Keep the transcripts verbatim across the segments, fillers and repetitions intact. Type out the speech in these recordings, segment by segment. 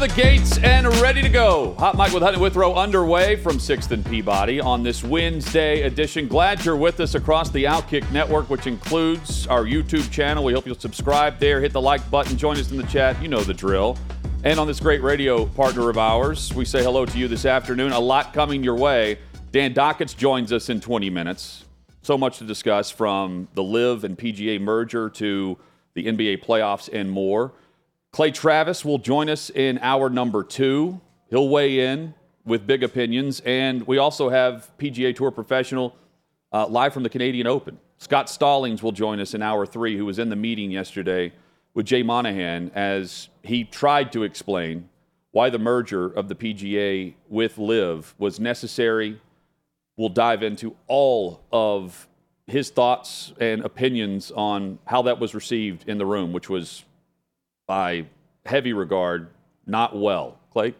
The gates and ready to go. Hot Mike with Hutton Withrow underway from sixth and Peabody on this Wednesday edition. Glad you're with us across the Outkick Network, which includes our YouTube channel. We hope you'll subscribe there, hit the like button, join us in the chat. You know the drill. And on this great radio partner of ours, we say hello to you this afternoon. A lot coming your way. Dan Dakich joins us in twenty minutes. So much to discuss, from the L I V and P G A merger to the N B A playoffs and more. Clay Travis will join us in hour number two. He'll weigh in with big opinions. And we also have P G A Tour professional uh, live from the Canadian Open. Scott Stallings will join us in hour three, who was in the meeting yesterday with Jay Monahan as he tried to explain why the merger of the P G A with L I V was necessary. We'll dive into all of his thoughts and opinions on how that was received in the room, which was, by heavy regard, not well. Clay,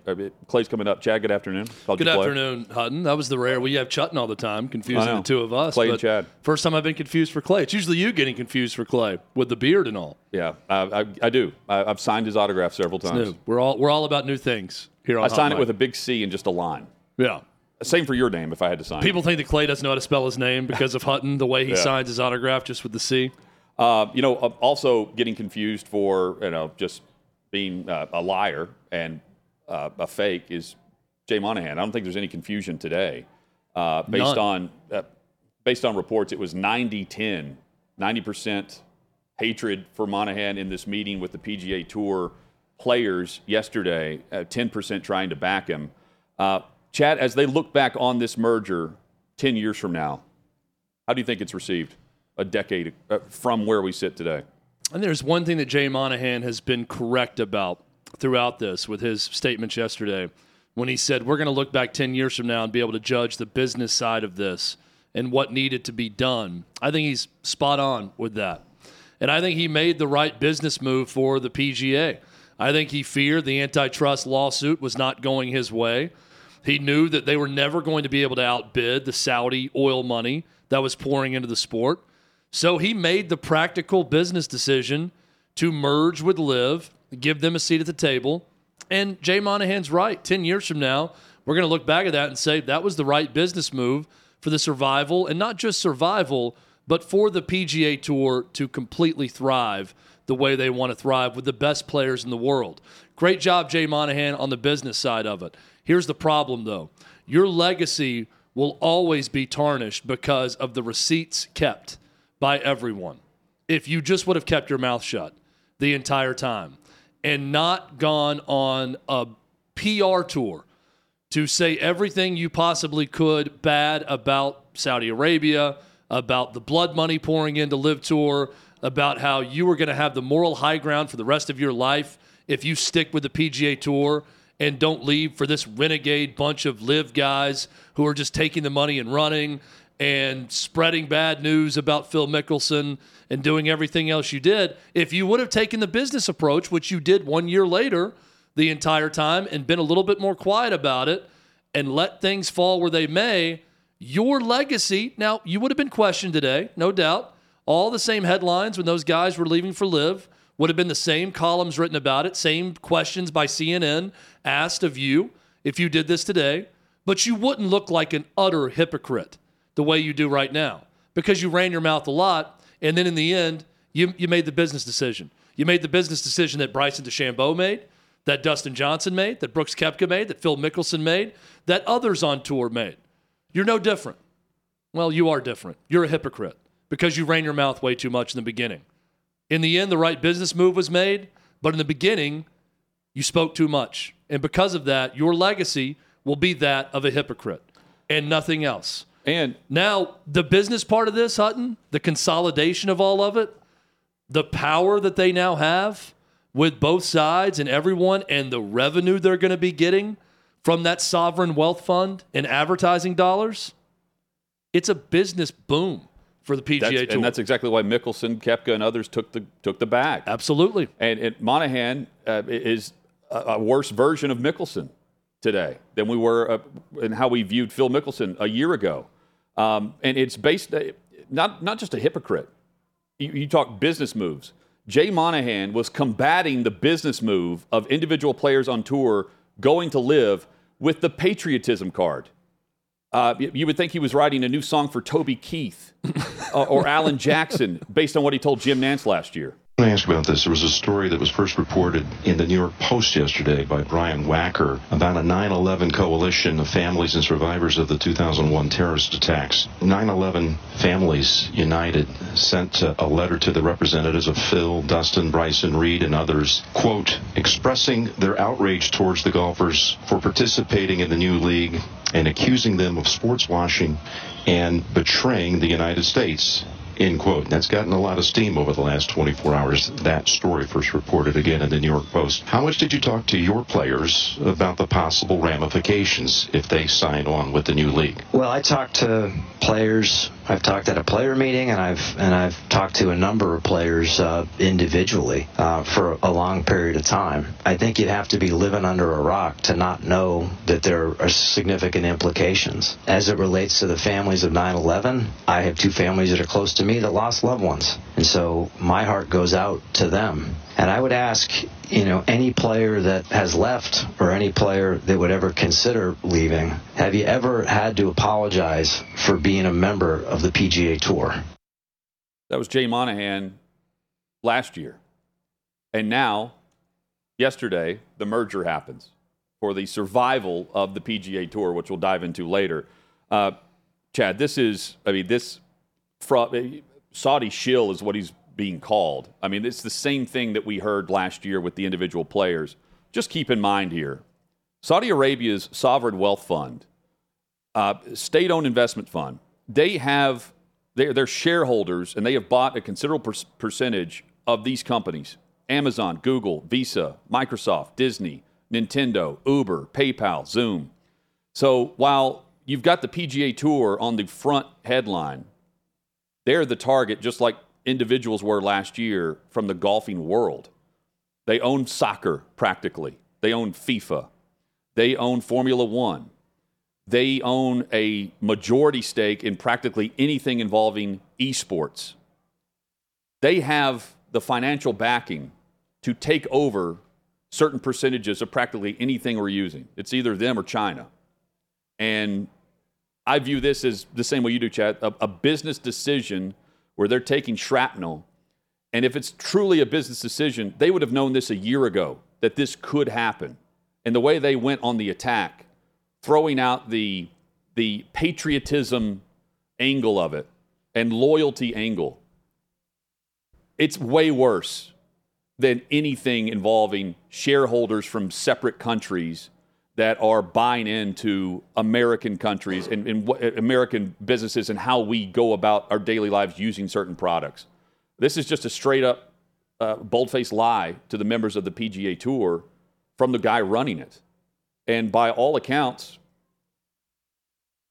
Clay's coming up. Chad, good afternoon. Called good afternoon, Hutton. That was the rare. We have Chutton all the time, confusing the two of us. Clay and Chad. First time I've been confused for Clay. It's usually you getting confused for Clay with the beard and all. Yeah, I, I, I do. I, I've signed his autograph several times. We're all we're all about new things here on I signed it with a big C and just a line. Yeah. Same for your name if I had to sign. People it. think that Clay doesn't know how to spell his name because of Hutton, the way he yeah. signs his autograph just with the C. Uh, you know, also getting confused for, you know, just being uh, a liar and uh, a fake is Jay Monahan. I don't think there's any confusion today. Uh, based None. on uh, based on reports, it was ninety ten, ninety percent hatred for Monahan in this meeting with the P G A Tour players yesterday, uh, ten percent trying to back him. Uh, Chad, as they look back on this merger ten years from now, how do you think it's received? A decade from where we sit today. And there's one thing that Jay Monahan has been correct about throughout this with his statements yesterday when he said, we're going to look back ten years from now and be able to judge the business side of this and what needed to be done. I think he's spot on with that. And I think he made the right business move for the P G A. I think he feared the antitrust lawsuit was not going his way. He knew that they were never going to be able to outbid the Saudi oil money that was pouring into the sport. So he made the practical business decision to merge with L I V, give them a seat at the table. And Jay Monahan's right. Ten years from now, we're going to look back at that and say that was the right business move for the survival, and not just survival, but for the P G A Tour to completely thrive the way they want to thrive with the best players in the world. Great job, Jay Monahan, on the business side of it. Here's the problem, though. Your legacy will always be tarnished because of the receipts kept by everyone. If you just would have kept your mouth shut the entire time and not gone on a P R tour to say everything you possibly could bad about Saudi Arabia, about the blood money pouring into Live Tour, about how you were going to have the moral high ground for the rest of your life if you stick with the P G A Tour and don't leave for this renegade bunch of Live guys who are just taking the money and running and spreading bad news about Phil Mickelson and doing everything else you did. If you would have taken the business approach, which you did one year later the entire time, and been a little bit more quiet about it and let things fall where they may, your legacy, now you would have been questioned today, no doubt. All the same headlines when those guys were leaving for L I V would have been the same columns written about it, same questions by C N N asked of you if you did this today, but you wouldn't look like an utter hypocrite the way you do right now, because you ran your mouth a lot, and then in the end, you you made the business decision. You made the business decision that Bryson DeChambeau made, that Dustin Johnson made, that Brooks Koepka made, that Phil Mickelson made, that others on tour made. You're no different. Well, you are different. You're a hypocrite because you ran your mouth way too much in the beginning. In the end, the right business move was made, but in the beginning, you spoke too much. And because of that, your legacy will be that of a hypocrite and nothing else. And now, the business part of this, Hutton, the consolidation of all of it, the power that they now have with both sides and everyone and the revenue they're going to be getting from that sovereign wealth fund and advertising dollars, it's a business boom for the P G A that's, Tour. And that's exactly why Mickelson, Koepka, and others took the took the bag. Absolutely. And, and Monahan uh, is a, a worse version of Mickelson today than we were uh, in how we viewed Phil Mickelson a year ago. Um, and it's based, not, not just a hypocrite. You, you talk business moves. Jay Monahan was combating the business move of individual players on tour going to LIV with the patriotism card. Uh, you would think he was writing a new song for Toby Keith uh, or Alan Jackson based on what he told Jim Nantz last year. I want to ask about this. There was a story that was first reported in the New York Post yesterday by Brian Wacker about a nine eleven coalition of families and survivors of the two thousand one terrorist attacks. nine eleven Families United sent a letter to the representatives of Phil, Dustin, Bryson, Reed, and others, quote, expressing their outrage towards the golfers for participating in the new league and accusing them of sports washing and betraying the United States. End quote. That's gotten a lot of steam over the last twenty-four hours. That story first reported again in the New York Post. How much did you talk to your players about the possible ramifications if they sign on with the new league? Well, I talked to players. I've talked at a player meeting, and I've and I've talked to a number of players uh, individually uh, for a long period of time. I think you'd have to be living under a rock to not know that there are significant implications. As it relates to the families of nine eleven, I have two families that are close to me that lost loved ones, and so my heart goes out to them. And I would ask, you know, any player that has left or any player that would ever consider leaving, have you ever had to apologize for being a member of the P G A Tour? That was Jay Monahan last year. And now, yesterday, the merger happens for the survival of the P G A Tour, which we'll dive into later. Uh, Chad, this is, I mean, this fraud, Saudi shill is what he's being called. I mean, it's the same thing that we heard last year with the individual players. Just keep in mind here, Saudi Arabia's sovereign wealth fund, uh, state-owned investment fund, they have, they're, they're shareholders, and they have bought a considerable per- percentage of these companies. Amazon, Google, Visa, Microsoft, Disney, Nintendo, Uber, PayPal, Zoom. So while you've got the P G A Tour on the front headline, they're the target, just like individuals were last year, from the golfing world. They own soccer, practically. They own FIFA. They own Formula One. They own a majority stake in practically anything involving esports. They have the financial backing to take over certain percentages of practically anything we're using. It's either them or China. And I view this as the same way you do, Chad, a, a business decision where they're taking shrapnel. And if it's truly a business decision, they would have known this a year ago, that this could happen. And the way they went on the attack, throwing out the, the patriotism angle of it and loyalty angle, it's way worse than anything involving shareholders from separate countries that are buying into American countries and, and what, American businesses and how we go about our daily lives using certain products. This is just a straight-up, uh, bold-faced lie to the members of the P G A Tour from the guy running it. And by all accounts,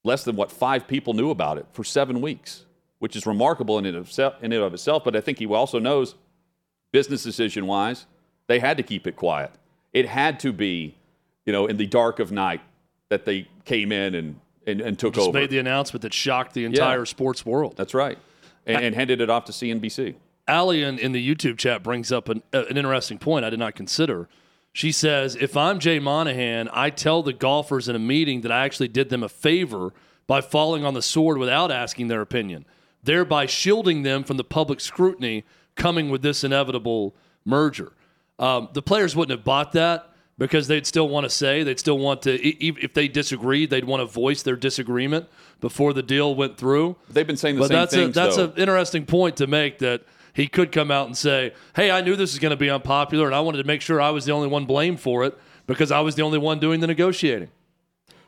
less than, what, five people knew about it for seven weeks, which is remarkable in and of, in and of itself. But I think he also knows, business decision-wise, they had to keep it quiet. It had to be, you know, in the dark of night that they came in and, and, and took Just over. Just made the announcement that shocked the entire yeah. sports world. That's right. And, I, and handed it off to C N B C. Allie in, in the YouTube chat brings up an, uh, an interesting point I did not consider. She says, if I'm Jay Monahan, I tell the golfers in a meeting that I actually did them a favor by falling on the sword without asking their opinion, thereby shielding them from the public scrutiny coming with this inevitable merger. Um, the players wouldn't have bought that, because they'd still want to say, they'd still want to, if they disagreed, they'd want to voice their disagreement before the deal went through. They've been saying the but same that's things, a, that's an interesting point to make, that he could come out and say, hey, I knew this was going to be unpopular, and I wanted to make sure I was the only one blamed for it because I was the only one doing the negotiating.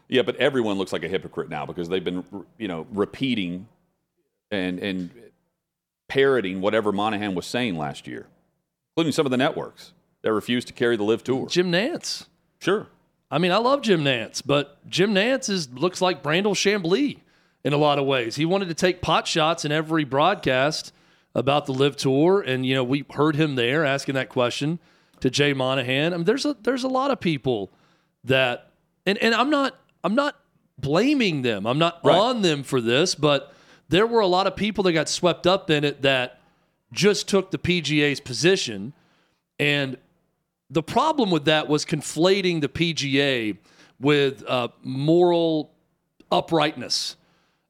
Yeah, but everyone looks like a hypocrite now because they've been, you know, repeating and, and parroting whatever Monahan was saying last year, including some of the networks. that refused to carry the LIV Tour. Jim Nantz. Sure. I mean, I love Jim Nantz, but Jim Nantz is, looks like Brandel Chamblee in a lot of ways. He wanted to take pot shots in every broadcast about the LIV Tour, and you know we heard him there asking that question to Jay Monahan. I mean, there's a there's a lot of people that, and, and I'm not I'm not blaming them. I'm not right. on them for this, but there were a lot of people that got swept up in it that just took the P G A's position. And the problem with that was conflating the P G A with uh, moral uprightness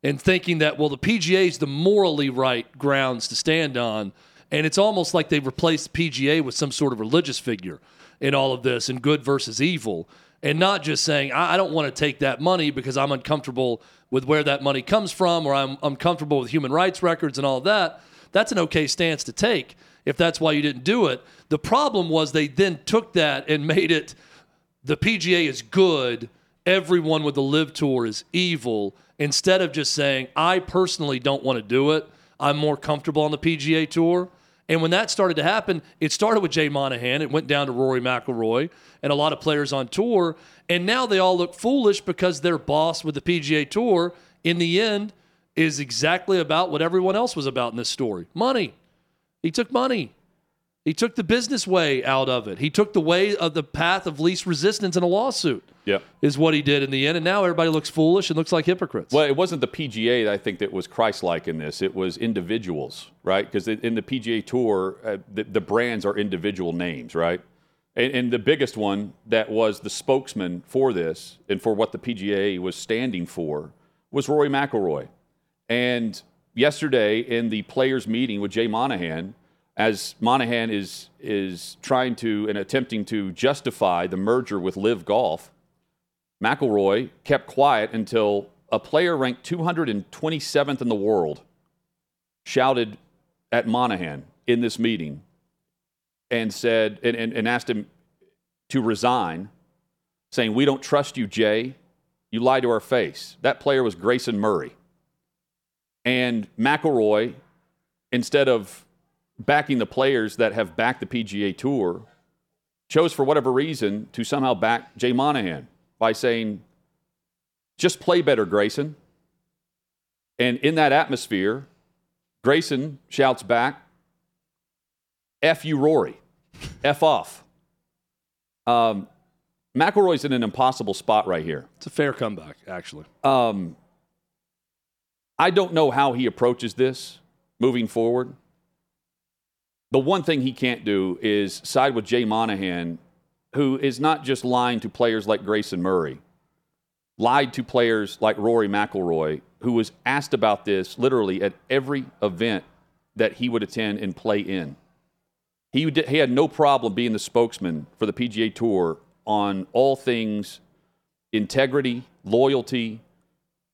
and thinking that, well, the P G A is the morally right grounds to stand on. And it's almost like they've replaced the P G A with some sort of religious figure in all of this and good versus evil. And not just saying, I don't want to take that money because I'm uncomfortable with where that money comes from, or I'm uncomfortable with human rights records and all of that. That's an okay stance to take if that's why you didn't do it. The problem was they then took that and made it the P G A is good, everyone with the LIV Tour is evil, instead of just saying, I personally don't want to do it. I'm more comfortable on the P G A Tour. And when that started to happen, it started with Jay Monahan. It went down to Rory McIlroy and a lot of players on tour. And now they all look foolish because their boss with the P G A Tour, in the end, is exactly about what everyone else was about in this story. Money. He took money. He took the business way out of it. He took the way of the path of least resistance in a lawsuit. Yeah, is what he did in the end. And now everybody looks foolish and looks like hypocrites. Well, it wasn't the P G A, I think, that was Christ-like in this. It was individuals, right? Because in the P G A Tour, uh, the, the brands are individual names, right? And, and the biggest one that was the spokesman for this and for what the P G A was standing for was Rory McIlroy. And yesterday in the players' meeting with Jay Monahan, as Monahan is is trying to and attempting to justify the merger with LIV Golf, McIlroy kept quiet until a player ranked two hundred twenty-seventh in the world shouted at Monahan in this meeting and said and, and, and asked him to resign, saying, "We don't trust you, Jay. You lie to our face." That player was Grayson Murray. And McIlroy, instead of backing the players that have backed the P G A Tour, chose for whatever reason to somehow back Jay Monahan by saying, just play better, Grayson. And in that atmosphere, Grayson shouts back, F you, Rory. F off. Um, McIlroy's in an impossible spot right here. It's a fair comeback, actually. Um, I don't know how he approaches this moving forward. The one thing he can't do is side with Jay Monahan, who is not just lying to players like Grayson Murray, lied to players like Rory McIlroy, who was asked about this literally at every event that he would attend and play in. He, did, he had no problem being the spokesman for the P G A Tour on all things integrity, loyalty,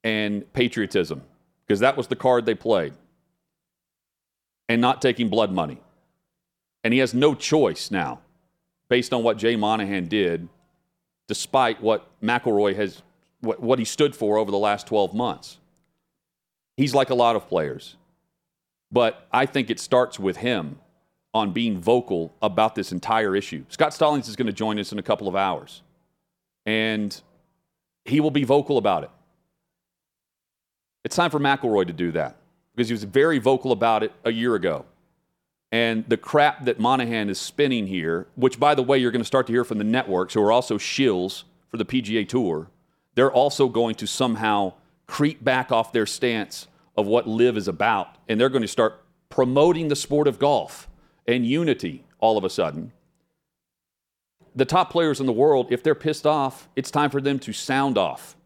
and patriotism, because that was the card they played, and not taking blood money. And he has no choice now, based on what Jay Monahan did, despite what McIlroy has, what, what he stood for over the last twelve months. He's like a lot of players. But I think it starts with him on being vocal about this entire issue. Scott Stallings is going to join us in a couple of hours, and he will be vocal about it. It's time for McIlroy to do that, because he was very vocal about it a year ago. And the crap that Monahan is spinning here, which, by the way, you're going to start to hear from the networks, who are also shills for the P G A Tour, they're also going to somehow creep back off their stance of what LIV is about, and they're going to start promoting the sport of golf and unity all of a sudden. The top players in the world, if they're pissed off, it's time for them to sound off,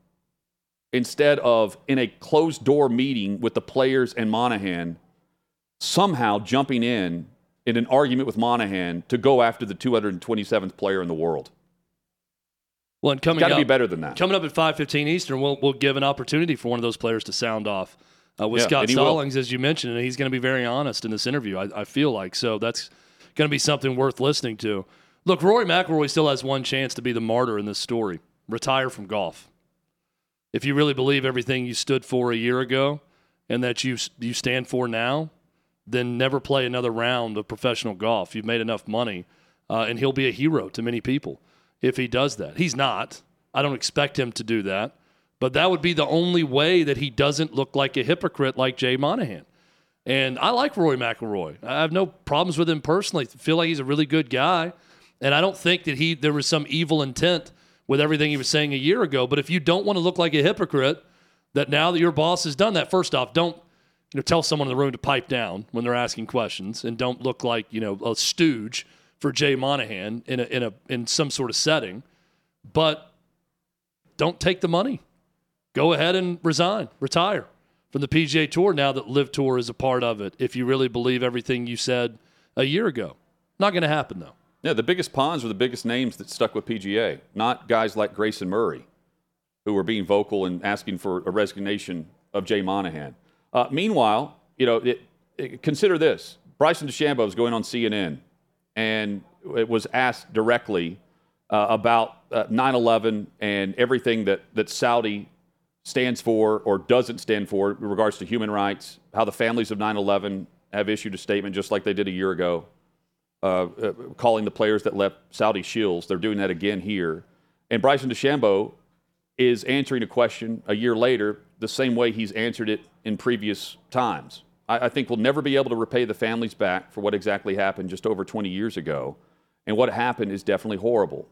instead of in a closed-door meeting with the players and Monahan somehow jumping in in an argument with Monahan to go after the two hundred twenty-seventh player in the world. Well, and coming up, got to be better than that. Coming up at five fifteen Eastern, we'll we'll give an opportunity for one of those players to sound off uh, with yeah, Scott Stallings, as you mentioned, and he's going to be very honest in this interview. I, I feel like so that's going to be something worth listening to. Look, Rory McIlroy still has one chance to be the martyr in this story. Retire from golf. If you really believe everything you stood for a year ago and that you you stand for now, then never play another round of professional golf. You've made enough money uh, and he'll be a hero to many people if he does that. He's not. I don't expect him to do that. But that would be the only way that he doesn't look like a hypocrite like Jay Monahan. And I like Rory McIlroy. I have no problems with him personally. I feel like he's a really good guy. And I don't think that he there was some evil intent with everything he was saying a year ago. But if you don't want to look like a hypocrite, that now that your boss has done that, first off, don't you know tell someone in the room to pipe down when they're asking questions, and don't look like you know a stooge for Jay Monahan in a, in a in some sort of setting. But don't take the money. Go ahead and resign, retire from the P G A Tour now that LIV Tour is a part of it, if you really believe everything you said a year ago. Not going to happen, though. Yeah, the biggest pawns are the biggest names that stuck with P G A, not guys like Grayson Murray, who were being vocal and asking for a resignation of Jay Monahan. Uh, meanwhile, you know, it, it, consider this. Bryson DeChambeau is going on C N N, and it was asked directly uh, about uh, nine eleven and everything that, that Saudi stands for or doesn't stand for in regards to human rights, how the families of nine eleven have issued a statement just like they did a year ago. Uh, uh, calling the players that left Saudi shills. They're doing that again here. And Bryson DeChambeau is answering a question a year later the same way he's answered it in previous times. I, I think we'll never be able to repay the families back for what exactly happened just over twenty years ago. And what happened is definitely horrible.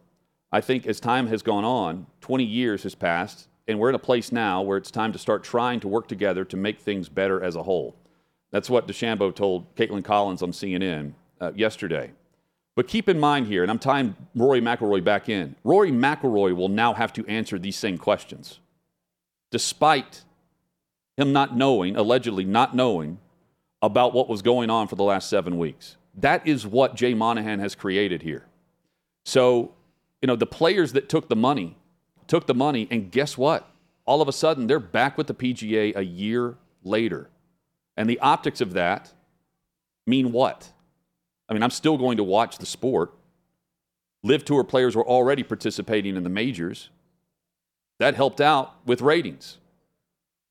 I think as time has gone on, twenty years has passed, and we're in a place now where it's time to start trying to work together to make things better as a whole. That's what DeChambeau told Kaitlan Collins on C N N. Uh, yesterday. But keep in mind here, and I'm tying Rory McIlroy back in, Rory McIlroy will now have to answer these same questions. Despite him not knowing, allegedly not knowing, about what was going on for the last seven weeks. That is what Jay Monahan has created here. So, you know, the players that took the money, took the money, and guess what? All of a sudden, they're back with the P G A a year later. And the optics of that mean what? I mean, I'm still going to watch the sport. LIV Tour players were already participating in the majors. That helped out with ratings.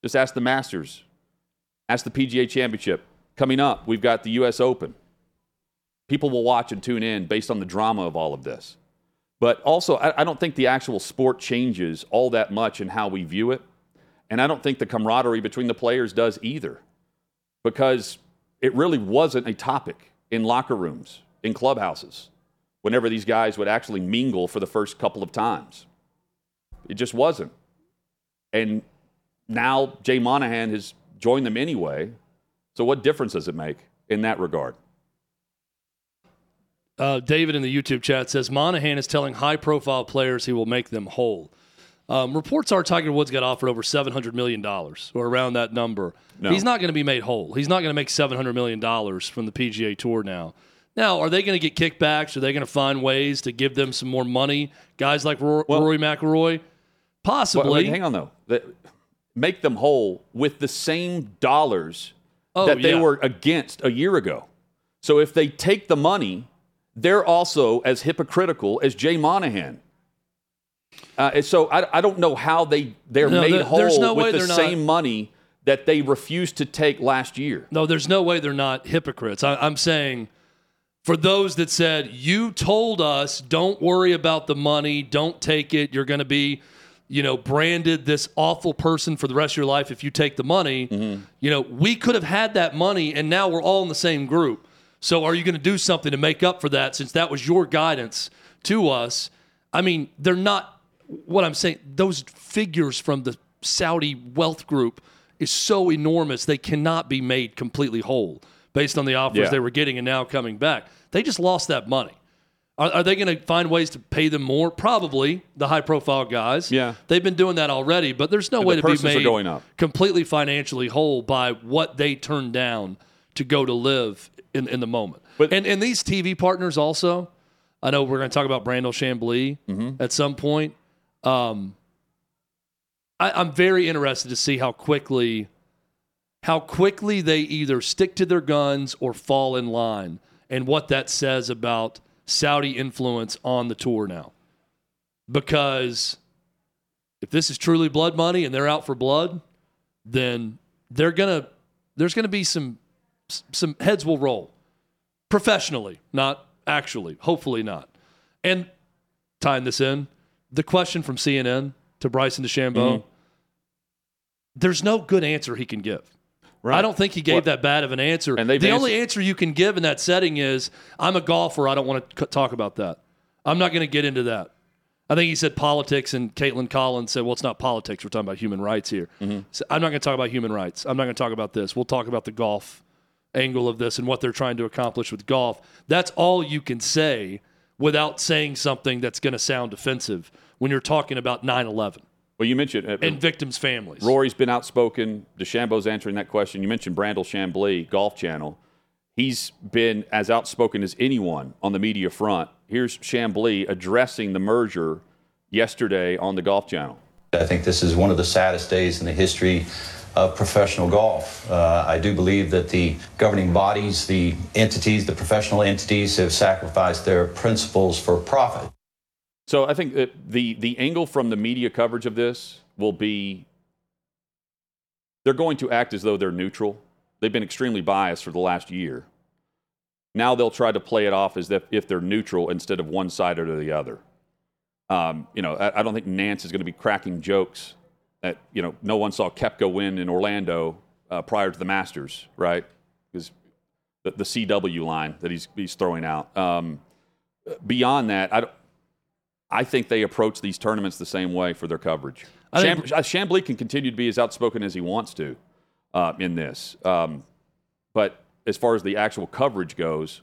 Just ask the Masters. Ask the P G A Championship. Coming up, we've got the U S Open. People will watch and tune in based on the drama of all of this. But also, I, I don't think the actual sport changes all that much in how we view it. And I don't think the camaraderie between the players does either. Because it really wasn't a topic in locker rooms, in clubhouses, whenever these guys would actually mingle for the first couple of times. It just wasn't. And now Jay Monahan has joined them anyway. So what difference does it make in that regard? Uh, David in the YouTube chat says, Monahan is telling high-profile players he will make them whole. Um, reports are Tiger Woods got offered over seven hundred million dollars, or around that number. No. He's not going to be made whole. He's not going to make seven hundred million dollars from the P G A Tour now. Now, are they going to get kickbacks? Are they going to find ways to give them some more money? Guys like Rory, well, Rory McIlroy? Possibly. Well, I mean, hang on, though. They make them whole with the same dollars oh, that they yeah. were against a year ago. So if they take the money, they're also as hypocritical as Jay Monahan. Uh, so I, I don't know how they, they're no, made there, whole no with the same not, money that they refused to take last year. No, there's no way they're not hypocrites. I, I'm saying for those that said, you told us, don't worry about the money, don't take it, you're going to be, you know, branded this awful person for the rest of your life if you take the money. Mm-hmm. You know, we could have had that money, and now we're all in the same group. So are you going to do something to make up for that, since that was your guidance to us? I mean, they're not... What I'm saying, those figures from the Saudi wealth group is so enormous, they cannot be made completely whole based on the offers yeah. they were getting and now coming back. They just lost that money. Are, are they going to find ways to pay them more? Probably, the high-profile guys. Yeah. They've been doing that already, but there's no and way the to be made going up. completely financially whole by what they turned down to go to live in, in the moment. But, and, and these T V partners also, I know we're going to talk about Brandel Chamblee mm-hmm. at some point. Um, I, I'm very interested to see how quickly, how quickly they either stick to their guns or fall in line, and what that says about Saudi influence on the tour now. Because if this is truly blood money and they're out for blood, then they're gonna there's gonna be some some heads will roll professionally, not actually. Hopefully not. And tying this in, the question from C N N to Bryson DeChambeau, mm-hmm. there's no good answer he can give. Right. I don't think he gave what? that bad of an answer. And the answered. only answer you can give in that setting is, I'm a golfer, I don't want to talk about that. I'm not going to get into that. I think he said politics, and Kaitlan Collins said, well, it's not politics. We're talking about human rights here. Mm-hmm. So I'm not going to talk about human rights. I'm not going to talk about this. We'll talk about the golf angle of this and what they're trying to accomplish with golf. That's all you can say without saying something that's going to sound offensive when you're talking about nine eleven. Well, you mentioned... Uh, and victims' families. Rory's been outspoken. DeChambeau's answering that question. You mentioned Brandel Chamblee, Golf Channel. He's been as outspoken as anyone on the media front. Here's Chamblee addressing the merger yesterday on the Golf Channel. I think this is one of the saddest days in the history of professional golf. Uh, I do believe that the governing bodies, the entities, the professional entities have sacrificed their principles for profit. So I think that the, the angle from the media coverage of this will be they're going to act as though they're neutral. They've been extremely biased for the last year. Now they'll try to play it off as if they're neutral instead of one side or the other. Um, you know, I, I don't think Nantz is going to be cracking jokes at, you know, no one saw Koepka win in Orlando uh, prior to the Masters, right? Because the, the C W line that he's he's throwing out. Um, beyond that, I don't, I think they approach these tournaments the same way for their coverage. Cham- think- Chamblee can continue to be as outspoken as he wants to. Uh, in this. Um, but as far as the actual coverage goes,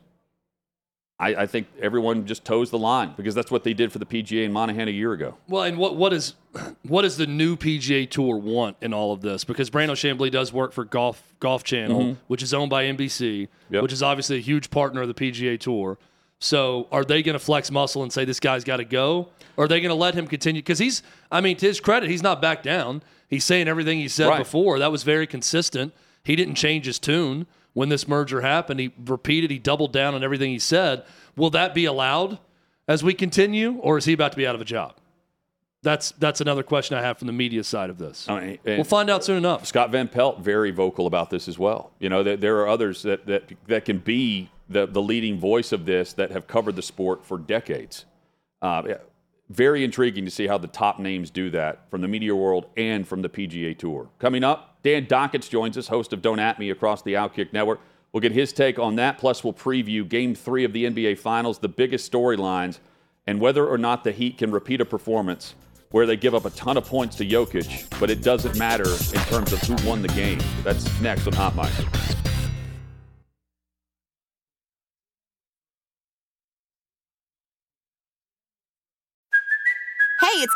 I, I think everyone just toes the line because that's what they did for the P G A and Monahan a year ago. Well, and what what is what does the new P G A Tour want in all of this? Because Brandel Chamblee does work for Golf Golf Channel, mm-hmm. which is owned by N B C, yep. which is obviously a huge partner of the P G A Tour. So are they going to flex muscle and say this guy's got to go? Or are they going to let him continue? Because he's, I mean, to his credit, he's not back down. He's saying everything he said right. before. That was very consistent. He didn't change his tune when this merger happened. He repeated, he doubled down on everything he said. Will that be allowed as we continue, or is he about to be out of a job? That's that's another question I have from the media side of this. I mean, we'll find out soon enough. Scott Van Pelt, very vocal about this as well. You know, there, there are others that, that, that can be the, the leading voice of this that have covered the sport for decades. Uh, very intriguing to see how the top names do that from the media world and from the P G A Tour. Coming up, Dan Dakich joins us, host of Don't At Me across the Outkick Network. We'll get his take on that, plus we'll preview Game three of the N B A Finals, the biggest storylines, and whether or not the Heat can repeat a performance where they give up a ton of points to Jokic, but it doesn't matter in terms of who won the game. That's next on Hot Mic. Hey, it's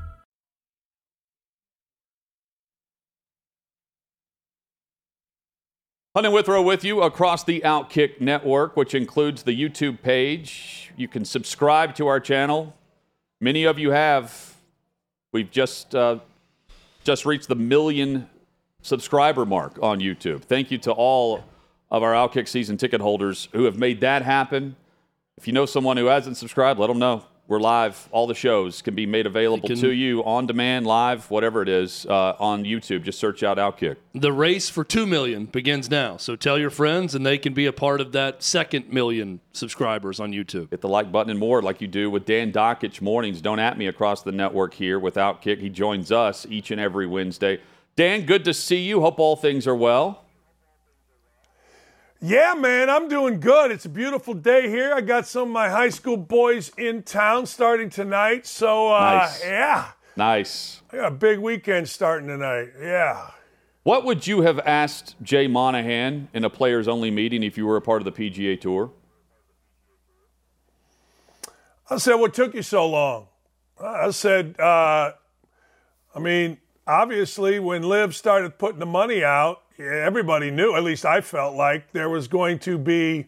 Hunt and Withrow with you across the Outkick Network, which includes the YouTube page. You can subscribe to our channel. Many of you have. We've just uh, just reached the million subscriber mark on YouTube. Thank you to all of our Outkick season ticket holders who have made that happen. If you know someone who hasn't subscribed, let them know. We're live. All the shows can be made available you can, to you on demand, live, whatever it is, uh, on YouTube. Just search out Outkick. The race for two million begins now. So tell your friends, and they can be a part of that second million subscribers on YouTube. Hit the like button and more like you do with Dan Dakich mornings. Don't At Me across the network here with Outkick. He joins us each and every Wednesday. Dan, good to see you. Hope all things are well. Yeah, man, I'm doing good. It's a beautiful day here. I got some of my high school boys in town starting tonight. So, uh, nice. yeah. Nice. I got a big weekend starting tonight. Yeah. What would you have asked Jay Monahan in a players-only meeting if you were a part of the P G A Tour? I said, what took you so long? I said, uh, I mean, obviously when Liv started putting the money out, everybody knew, at least I felt like, there was going to be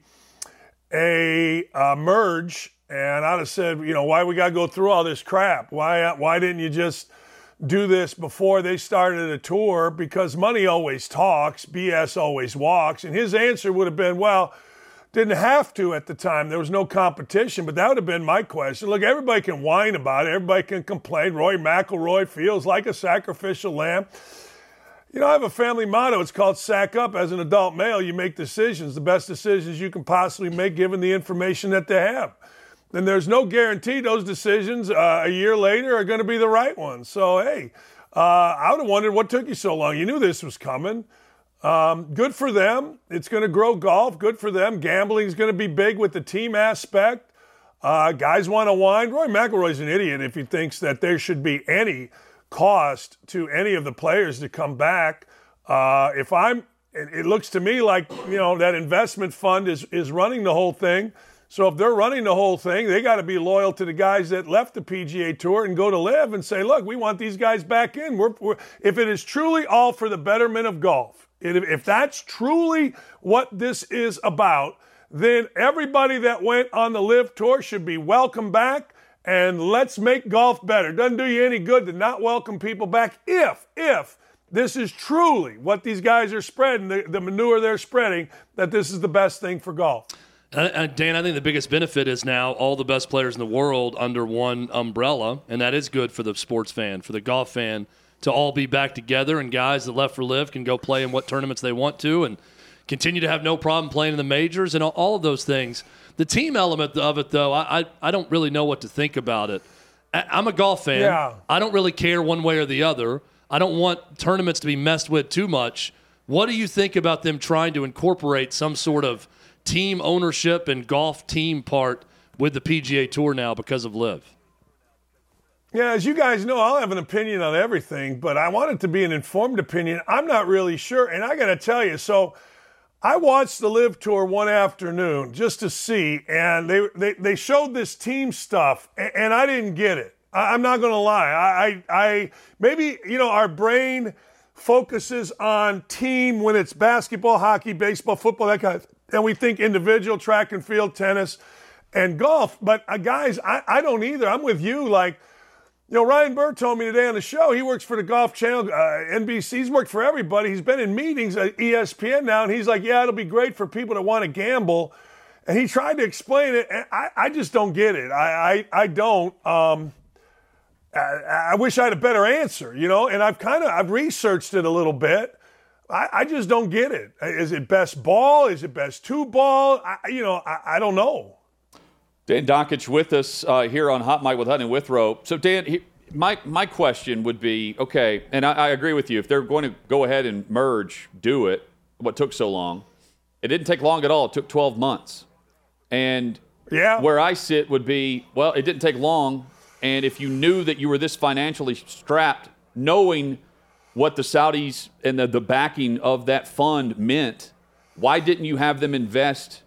a uh, merge And I'd have said, you know, why we got to go through all this crap? Why why didn't you just do this before they started a tour? Because money always talks, B S always walks. And his answer would have been, well, didn't have to at the time. There was no competition, but that would have been my question. Look, everybody can whine about it. Everybody can complain. Rory McIlroy feels like a sacrificial lamb. You know, I have a family motto. It's called sack up. As an adult male, you make decisions, the best decisions you can possibly make given the information that they have. And there's no guarantee those decisions uh, a year later are going to be the right ones. So, hey, uh, I would have wondered what took you so long. You knew this was coming. Um, good for them. It's going to grow golf. Good for them. Gambling is going to be big with the team aspect. Uh, guys want to whine. Rory McIlroy's an idiot if he thinks that there should be any cost to any of the players to come back. Uh, if I'm, it, it looks to me like, you know, that investment fund is is running the whole thing. So if they're running the whole thing, they got to be loyal to the guys that left the P G A Tour and go to LIV and say, look, we want these guys back in. We're, we're, if it is truly all for the betterment of golf, it, if that's truly what this is about, then everybody that went on the LIV Tour should be welcome back, and let's make golf better. Doesn't do you any good to not welcome people back if, if this is truly what these guys are spreading, the, the manure they're spreading, that this is the best thing for golf. Uh, Dan, I think the biggest benefit is now all the best players in the world under one umbrella, and that is good for the sports fan, for the golf fan, to all be back together, and guys that left for LIV can go play in what tournaments they want to and continue to have no problem playing in the majors and all of those things. The team element of it, though, I I, I don't really know what to think about it. I, I'm a golf fan. Yeah. I don't really care one way or the other. I don't want tournaments to be messed with too much. What do you think about them trying to incorporate some sort of team ownership and golf team part with the P G A Tour now because of LIV? Yeah, as you guys know, I'll have an opinion on everything, but I want it to be an informed opinion. I'm not really sure, and I got to tell you, so I watched the LIV Tour one afternoon just to see, and they they, they showed this team stuff, and, and I didn't get it. I, I'm not going to lie. I, I I maybe, you know, our brain focuses on team when it's basketball, hockey, baseball, football, that kind of thing. And we think individual, track and field, tennis, and golf. But, uh, guys, I, I don't either. I'm with you. Like, you know, Ryan Burr told me today on the show, he works for the Golf Channel, uh, N B C. He's worked for everybody. He's been in meetings at E S P N now, and he's like, yeah, it'll be great for people that want to gamble. And he tried to explain it, and I, I just don't get it. I, I, I don't. Um, I, I wish I had a better answer, you know. And I've kind of I've researched it a little bit. I, I just don't get it. Is it best ball? Is it best two ball? I, you know, I, I don't know. Dan Dakich with us uh, here on Hot Mike with Hutton and Withrow. So, Dan, he, my my question would be, okay, and I, I agree with you. If they're going to go ahead and merge, do it. What took so long? It didn't take long at all. It took twelve months. And yeah. Where I sit would be, well, it didn't take long. And if you knew that you were this financially strapped, knowing what the Saudis and the, the backing of that fund meant, why didn't you have them invest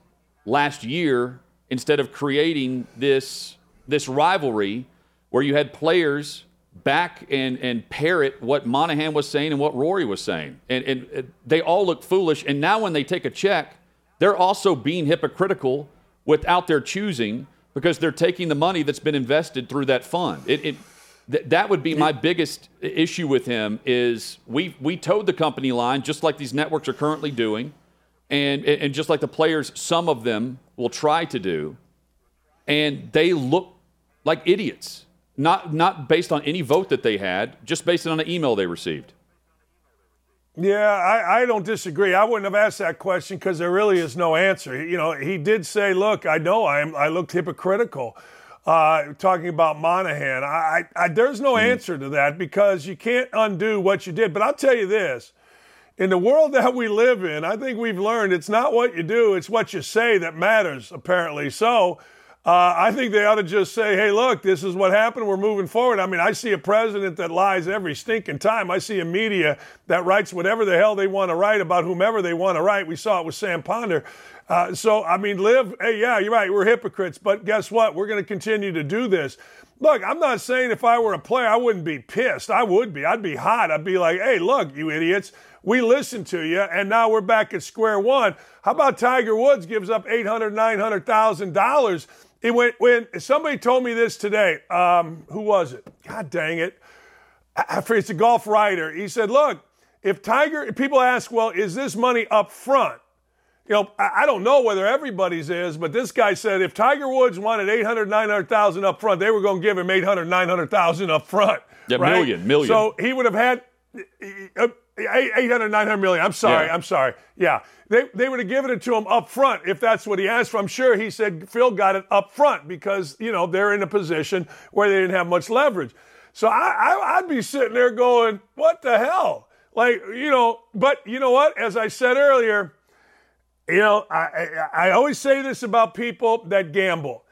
last year instead of creating this this rivalry where you had players back and, and parrot what Monahan was saying and what Rory was saying? And, and, and they all look foolish. And now when they take a check, they're also being hypocritical without their choosing because they're taking the money that's been invested through that fund. It, it, That would be my biggest issue with him is we we towed the company line just like these networks are currently doing, and and just like the players, some of them will try to do, and they look like idiots, not not based on any vote that they had, just based on an email they received. Yeah, I, I don't disagree. I wouldn't have asked that question because there really is no answer. You know, he did say, look, I know I'm, I looked hypocritical. Uh, talking about Monahan, I, I, there's no answer to that because you can't undo what you did. But I'll tell you this, in the world that we live in, I think we've learned it's not what you do, it's what you say that matters, apparently. So uh, I think they ought to just say, hey, look, this is what happened. We're moving forward. I mean, I see a president that lies every stinking time. I see a media that writes whatever the hell they want to write about whomever they want to write. We saw it with Sam Ponder. Uh, so, I mean, LIV, hey, yeah, you're right, we're hypocrites, but guess what? We're going to continue to do this. Look, I'm not saying if I were a player, I wouldn't be pissed. I would be. I'd be hot. I'd be like, hey, look, you idiots, we listened to you, and now we're back at square one. How about Tiger Woods gives up eight hundred thousand dollars, nine hundred thousand dollars It went, when somebody told me this today, um, who was it? God dang it. I, it's a golf writer. He said, look, if Tiger, people ask, well, is this money up front? You know, I, I don't know whether everybody's is, but this guy said if Tiger Woods wanted eight hundred thousand, nine hundred thousand up front, they were going to give him eight hundred thousand, nine hundred thousand up front. Yeah, right? million, million. So he would have had uh, eight hundred, nine hundred million. I'm sorry. Yeah. I'm sorry. Yeah. They they would have given it to him up front if that's what he asked for. I'm sure he said Phil got it up front because, you know, they're in a position where they didn't have much leverage. So I, I I'd be sitting there going, what the hell? Like, you know, but you know what? As I said earlier, you know, I, I, I always say this about people that gamble.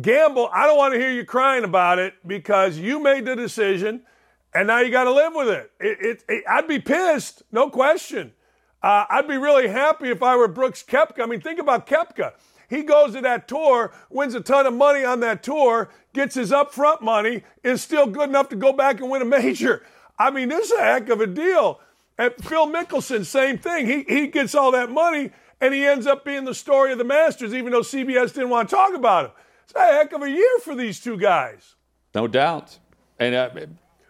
Gamble, I don't want to hear you crying about it because you made the decision and now you got to live with it. It, it, it. I'd be pissed, no question. Uh, I'd be really happy if I were Brooks Koepka. I mean, think about Koepka. He goes to that tour, wins a ton of money on that tour, gets his upfront money, is still good enough to go back and win a major. I mean, this is a heck of a deal. And Phil Mickelson, same thing. He he gets all that money. And he ends up being the story of the Masters, even though C B S didn't want to talk about him. It's a heck of a year for these two guys. No doubt. And uh,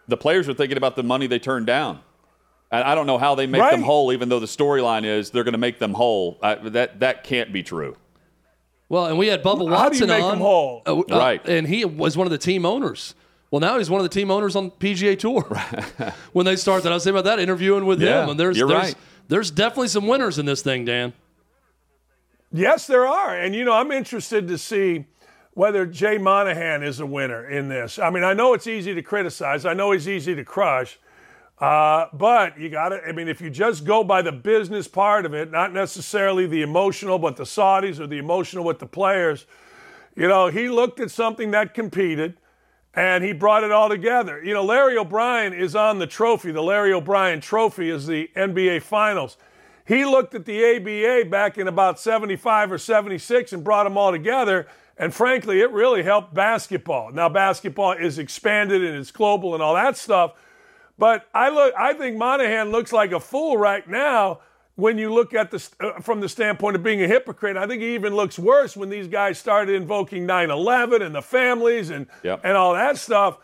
the players are thinking about the money they turned down. And I don't know how they make right. them whole, even though the storyline is they're going to make them whole. I, that that can't be true. Well, and we had Bubba Watson on. How do you make on, them whole? Uh, uh, right. And he was one of the team owners. Well, now he's one of the team owners on P G A Tour. When they start that, I was thinking about that, interviewing with yeah, him. And there's, you're there's, right. there's definitely some winners in this thing, Dan. Yes, there are. And, you know, I'm interested to see whether Jay Monahan is a winner in this. I mean, I know it's easy to criticize. I know he's easy to crush. Uh, but you got to, I mean, if you just go by the business part of it, not necessarily the emotional, but the Saudis or the emotional with the players, you know, he looked at something that competed and he brought it all together. You know, Larry O'Brien is on the trophy. The Larry O'Brien trophy is the N B A Finals. He looked at the A B A back in about seventy-five or seventy-six and brought them all together, and frankly, it really helped basketball. Now, basketball is expanded and it's global and all that stuff, but I look, I think Monahan looks like a fool right now when you look at the uh, from the standpoint of being a hypocrite. I think he even looks worse when these guys started invoking nine eleven and the families and yep. and all that stuff.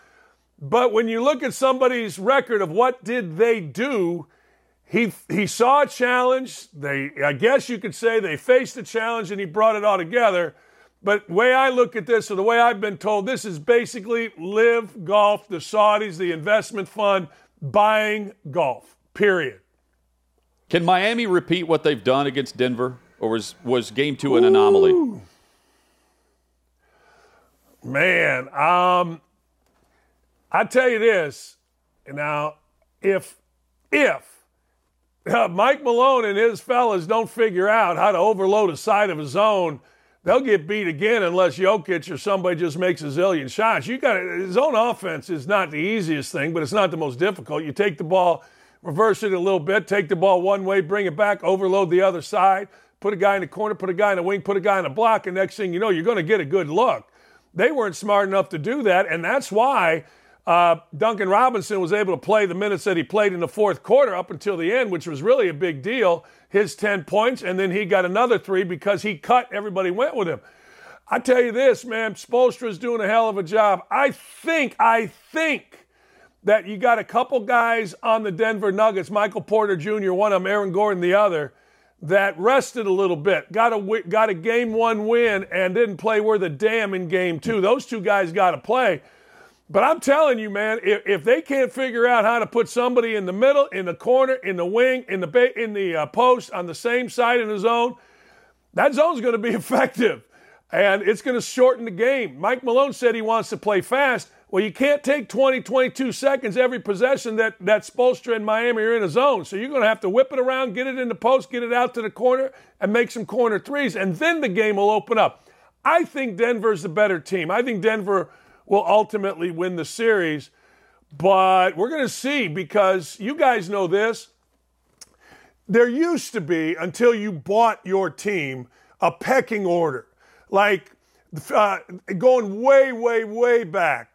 But when you look at somebody's record of what did they do, He he saw a challenge. They, I guess you could say they faced the challenge and he brought it all together. But the way I look at this, or the way I've been told, this is basically LIV Golf, the Saudis, the investment fund, buying golf, period. Can Miami repeat what they've done against Denver? Or was, was game two an Ooh. anomaly? Man, um, I tell you this. Now, if if Uh, Mike Malone and his fellas don't figure out how to overload a side of a zone, they'll get beat again unless Jokic or somebody just makes a zillion shots. You got to, zone offense is not the easiest thing, but it's not the most difficult. You take the ball, reverse it a little bit, take the ball one way, bring it back, overload the other side, put a guy in the corner, put a guy in the wing, put a guy in the block, and next thing you know, you're going to get a good look. They weren't smart enough to do that, and that's why – Uh, Duncan Robinson was able to play the minutes that he played in the fourth quarter up until the end, which was really a big deal, his ten points, and then he got another three because he cut, everybody went with him. I tell you this, man, Spoelstra's doing a hell of a job. I think, I think that you got a couple guys on the Denver Nuggets, Michael Porter Junior, one of them, Aaron Gordon, the other, that rested a little bit, got a, got a game one win and didn't play worth a damn in game two. Those two guys got to play. But I'm telling you, man, if, if they can't figure out how to put somebody in the middle, in the corner, in the wing, in the ba- in the uh, post, on the same side in the zone, that zone's going to be effective. And it's going to shorten the game. Mike Malone said he wants to play fast. Well, you can't take twenty, twenty-two seconds every possession that, that Spoelstra and Miami are in a zone. So you're going to have to whip it around, get it in the post, get it out to the corner, and make some corner threes. And then the game will open up. I think Denver's the better team. I think Denver will ultimately win the series. But we're going to see, because you guys know this. There used to be, until you bought your team, a pecking order. Like, uh, going way, way, way back.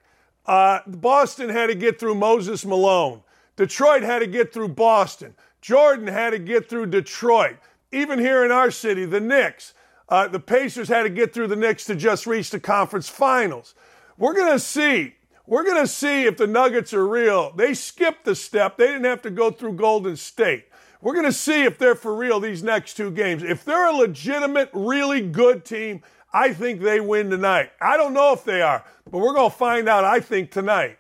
Uh, Boston had to get through Moses Malone. Detroit had to get through Boston. Jordan had to get through Detroit. Even here in our city, the Knicks. Uh, the Pacers had to get through the Knicks to just reach the conference finals. We're going to see. We're going to see if the Nuggets are real. They skipped the step. They didn't have to go through Golden State. We're going to see if they're for real these next two games. If they're a legitimate, really good team, I think they win tonight. I don't know if they are, but we're going to find out, I think, tonight.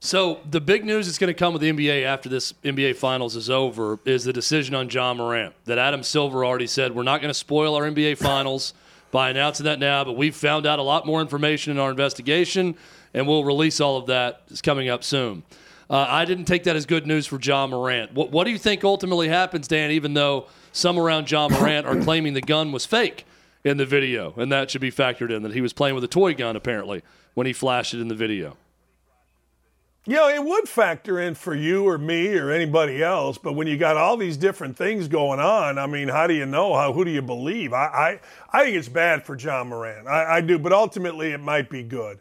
So the big news that's going to come with the N B A after this N B A Finals is over is the decision on John Morant that Adam Silver already said, we're not going to spoil our N B A Finals by announcing that now, but we've found out a lot more information in our investigation, and we'll release all of that. It's coming up soon. Uh, I didn't take that as good news for John Morant. What, what do you think ultimately happens, Dan, even though some around John Morant are claiming the gun was fake in the video, and that should be factored in, that he was playing with a toy gun apparently when he flashed it in the video? You know, it would factor in for you or me or anybody else, but when you got all these different things going on, I mean, how do you know? How, who do you believe? I, I, I think it's bad for John Morant. I, I do, but ultimately it might be good.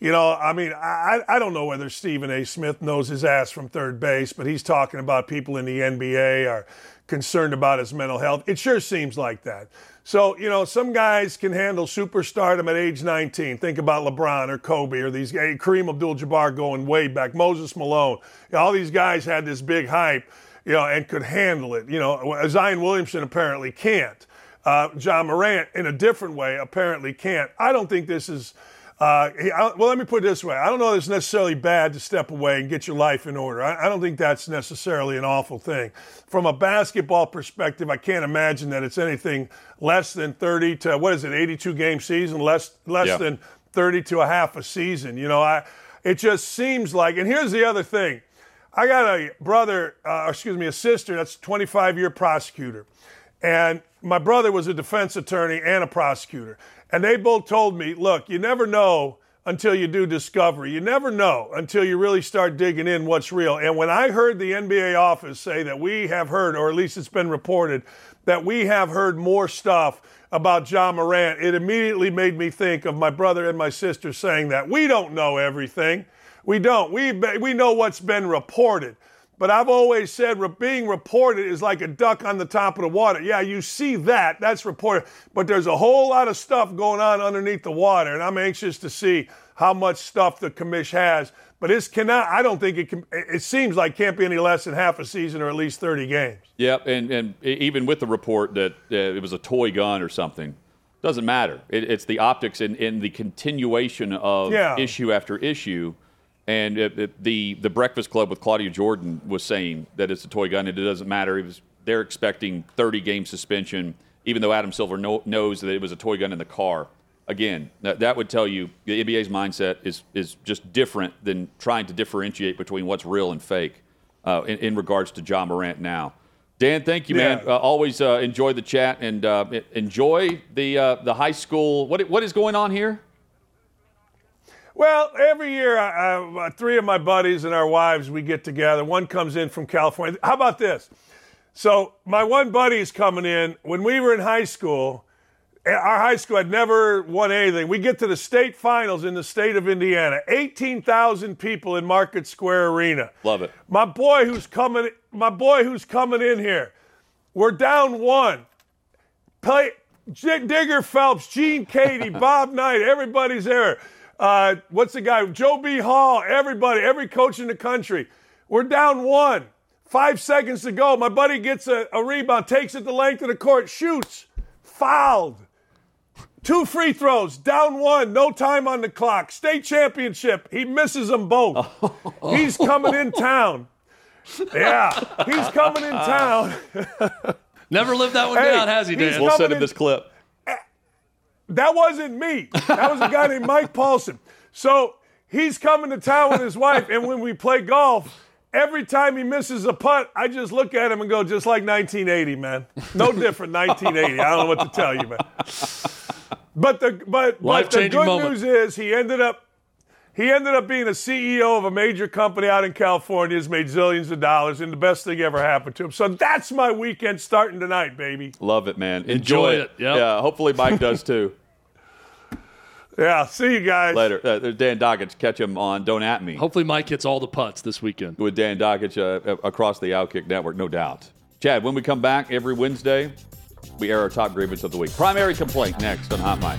You know, I mean, I, I don't know whether Stephen A. Smith knows his ass from third base, but he's talking about people in the N B A are concerned about his mental health. It sure seems like that. So, you know, some guys can handle superstardom at age nineteen. Think about LeBron or Kobe or these guys, Kareem Abdul-Jabbar going way back, Moses Malone. You know, all these guys had this big hype, you know, and could handle it. You know, Zion Williamson apparently can't. Uh, John Morant, in a different way, apparently can't. I don't think this is uh, – well, let me put it this way. I don't know that it's necessarily bad to step away and get your life in order. I, I don't think that's necessarily an awful thing. From a basketball perspective, I can't imagine that it's anything – less than thirty to, what is it, eighty-two game season, less less yeah. than thirty to a half a season. You know, I it just seems like, and here's the other thing. I got a brother, uh, excuse me, a sister that's a twenty-five-year prosecutor. And my brother was a defense attorney and a prosecutor. And they both told me, look, you never know until you do discovery. You never know until you really start digging in what's real. And when I heard the N B A office say that we have heard, or at least it's been reported, that we have heard more stuff about John Morant, it immediately made me think of my brother and my sister saying that. We don't know everything. We don't. We we know what's been reported. But I've always said being reported is like a duck on the top of the water. Yeah, you see that. That's reported. But there's a whole lot of stuff going on underneath the water, and I'm anxious to see how much stuff the commish has. But it's cannot. I don't think it can. It seems like can't be any less than half a season or at least thirty games. Yeah, and, and even with the report that uh, it was a toy gun or something, doesn't matter. It, it's the optics and, and the continuation of yeah. issue after issue. And it, it, the the Breakfast Club with Claudia Jordan was saying that it's a toy gun and it doesn't matter. It was, they're expecting thirty game suspension, even though Adam Silver no, knows that it was a toy gun in the car. Again, that, that would tell you the N B A's mindset is is just different than trying to differentiate between what's real and fake uh, in, in regards to John Morant now. Dan, thank you, man. Yeah. Uh, always uh, enjoy the chat and uh, enjoy the uh, the high school. What What is going on here? Well, every year, I, I, three of my buddies and our wives, we get together. One comes in from California. How about this? So my one buddy is coming in. When we were in high school, our high school had never won anything. We get to the state finals in the state of Indiana. eighteen thousand people in Market Square Arena. Love it. My boy who's coming, my boy who's coming in here. We're down one. Play, Digger Phelps, Gene Katie, Bob Knight, everybody's there. Uh, what's the guy? Joe B. Hall, everybody, every coach in the country. We're down one. Five seconds to go. My buddy gets a, a rebound, takes it the length of the court, shoots, fouled. Two free throws, down one, no time on the clock. State championship, he misses them both. Oh. He's coming in town. Yeah, he's coming in town. Never lived that one hey, down, has he, Dan? We'll send him in, this clip. That wasn't me. That was a guy named Mike Paulson. So he's coming to town with his wife, and when we play golf, every time he misses a putt, I just look at him and go, just like nineteen eighty, man. No different, nineteen eighty. I don't know what to tell you, man. But the but, but the good moment. news is he ended up he ended up being a C E O of a major company out in California. He's made zillions of dollars, and the best thing ever happened to him. So that's my weekend starting tonight, baby. Love it, man. Enjoy, Enjoy it. it. Yep. Yeah. Hopefully, Mike does too. Yeah, see you guys. Later. Uh, there's Dan Dakich. Catch him on Don't At Me. Hopefully Mike hits all the putts this weekend. With Dan Dakich uh, across the Outkick Network, no doubt. Chad, when we come back every Wednesday, We air our top grievance of the week. Primary complaint next on Hot Mic.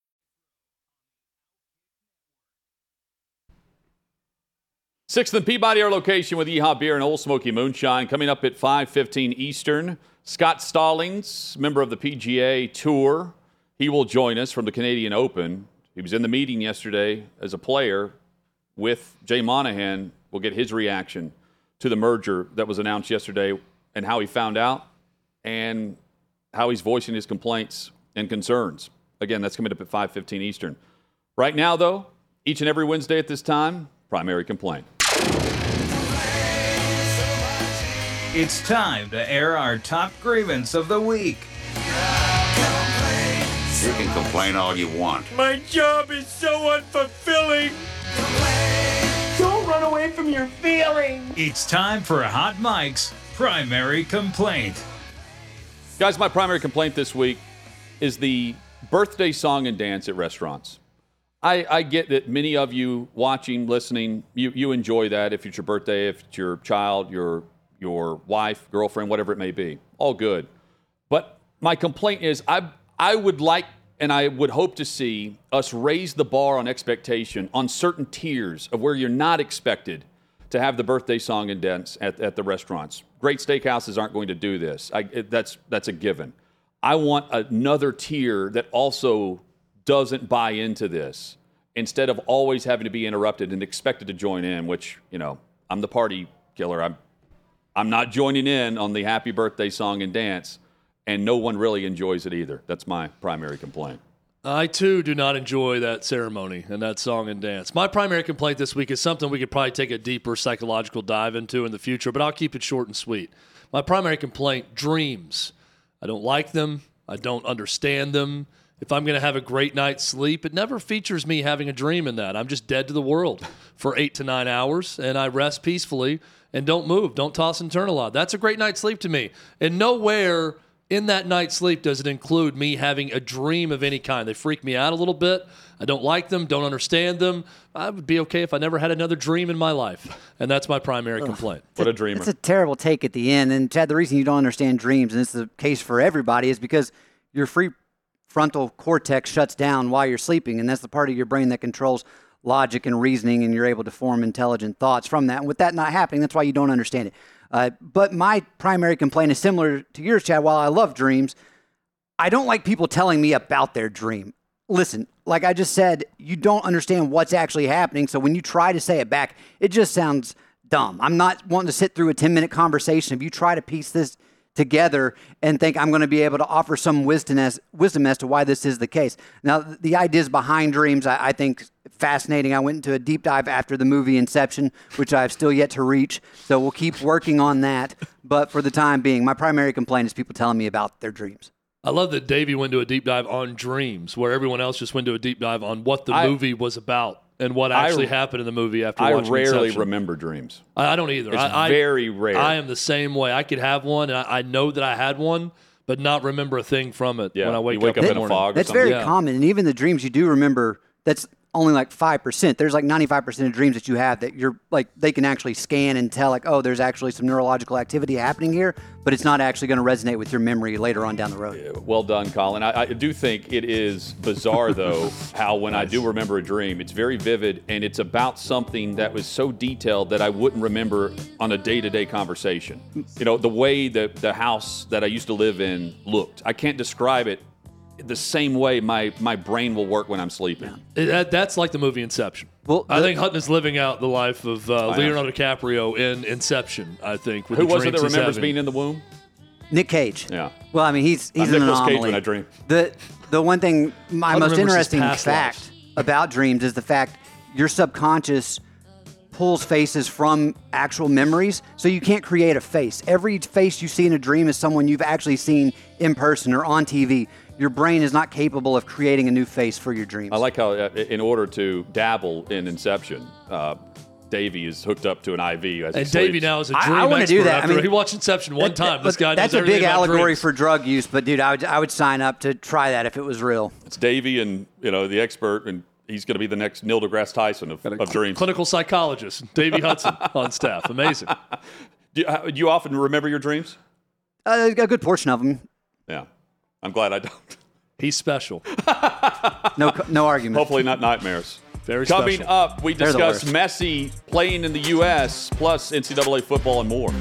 sixth and Peabody, our location with Yeehaw Beer and Old Smoky Moonshine. Coming up at five fifteen Eastern, Scott Stallings, member of the P G A Tour. He will join us from the Canadian Open. He was in the meeting yesterday as a player with Jay Monahan. We'll get his reaction to the merger that was announced yesterday and how he found out and how he's voicing his complaints and concerns. Again, that's coming up at five fifteen Eastern. Right now, though, each and every Wednesday at this time, Primary Complaint. It's time to air our top grievance of the week. You can complain all you want. My job is so unfulfilling. Don't run away from your feelings. It's time for Hot Mike's Primary Complaint. Guys, my primary complaint this week is the birthday song and dance at restaurants. I, I get that many of you watching, listening, you, you enjoy that if it's your birthday, if it's your child, your your wife, girlfriend, whatever it may be. All good. But my complaint is I I would like and I would hope to see us raise the bar on expectation on certain tiers of where you're not expected to have the birthday song and dance at, at the restaurants. Great steakhouses aren't going to do this. I, that's, that's a given. I want another tier that also doesn't buy into this instead of always having to be interrupted and expected to join in, which, you know, I'm the party killer. I'm I'm not joining in on the happy birthday song and dance, and no one really enjoys it either. That's my primary complaint. I, too, do not enjoy that ceremony and that song and dance. My primary complaint this week is something we could probably take a deeper psychological dive into in the future, but I'll keep it short and sweet. My primary complaint, dreams. I don't like them. I don't understand them. If I'm going to have a great night's sleep, it never features me having a dream in that. I'm just dead to the world for eight to nine hours, and I rest peacefully and don't move, don't toss and turn a lot. That's a great night's sleep to me. And nowhere in that night's sleep does it include me having a dream of any kind. They freak me out a little bit. I don't like them, don't understand them. I would be okay if I never had another dream in my life, and that's my primary complaint. What a dreamer. It's a terrible take at the end. And, Chad, the reason you don't understand dreams, and it's the case for everybody, is because you're free – frontal cortex shuts down while you're sleeping, and that's the part of your brain that controls logic and reasoning, and you're able to form intelligent thoughts from that. And with that not happening, that's why you don't understand it. Uh, but my primary complaint is similar to yours, Chad. While I love dreams, I don't like people telling me about their dream. Listen, like I just said, you don't understand what's actually happening, so when you try to say it back, it just sounds dumb. I'm not wanting to sit through a ten-minute conversation. If you try to piece this together and think I'm going to be able to offer some wisdom as wisdom as to why this is the case. Now, the ideas behind dreams, I, I think fascinating. I went into a deep dive after the movie Inception, which I've still yet to reach. So we'll keep working on that. But for the time being, my primary complaint is people telling me about their dreams. I love that Davey went to a deep dive on dreams where everyone else just went to a deep dive on what the I, movie was about and what actually I, happened in the movie after I watching Inception. I rarely remember dreams. I, I don't either. It's I, very I, rare. I am the same way. I could have one, and I, I know that I had one, but not remember a thing from it yeah, when I wake, wake up, up in a fog or that's something. That's very yeah. common, and even the dreams you do remember, that's only like five percent. There's like ninety-five percent of dreams that you have that you're like they can actually scan and tell like, oh, there's actually some neurological activity happening here, but it's not actually going to resonate with your memory later on down the road. Yeah, well done, Colin. I, I do think it is bizarre, though, how when nice. I do remember a dream, it's very vivid, and it's about something that was so detailed that I wouldn't remember on a day-to-day conversation. You know, the way that the house that I used to live in looked. I can't describe it the same way my, my brain will work when I'm sleeping. Yeah. That, that's like the movie Inception. Well, the, I think Hutton is living out the life of uh, Leonardo DiCaprio in Inception, I think. With Who was it that remembers being in the womb? Nick Cage. Yeah. Well, I mean, he's he's I'm an Nicolas anomaly. Cage when I dream. The, the one thing, my Hutton most interesting fact lives. about dreams is the fact your subconscious pulls faces from actual memories, so you can't create a face. Every face you see in a dream is someone you've actually seen in person or on T V. Your brain is not capable of creating a new face for your dreams. I like how, uh, in order to dabble in Inception, uh, Davey is hooked up to an I V. As he and Davey now is a dream I, I expert. Do that. I mean, he watched Inception one that, time. This guy that's knows a big allegory dreams. For drug use, but dude, I would I would sign up to try that if it was real. It's Davey and you know the expert, and he's going to be the next Neil deGrasse Tyson of, of dreams. Clinical psychologist Davey Hudson on staff. Amazing. Do you, do you often remember your dreams? Uh, a good portion of them. Yeah. I'm glad I don't. He's special. no no argument. Hopefully not nightmares. Very Coming special. Up, we discuss Messi playing in the U S, plus N C double A football and more.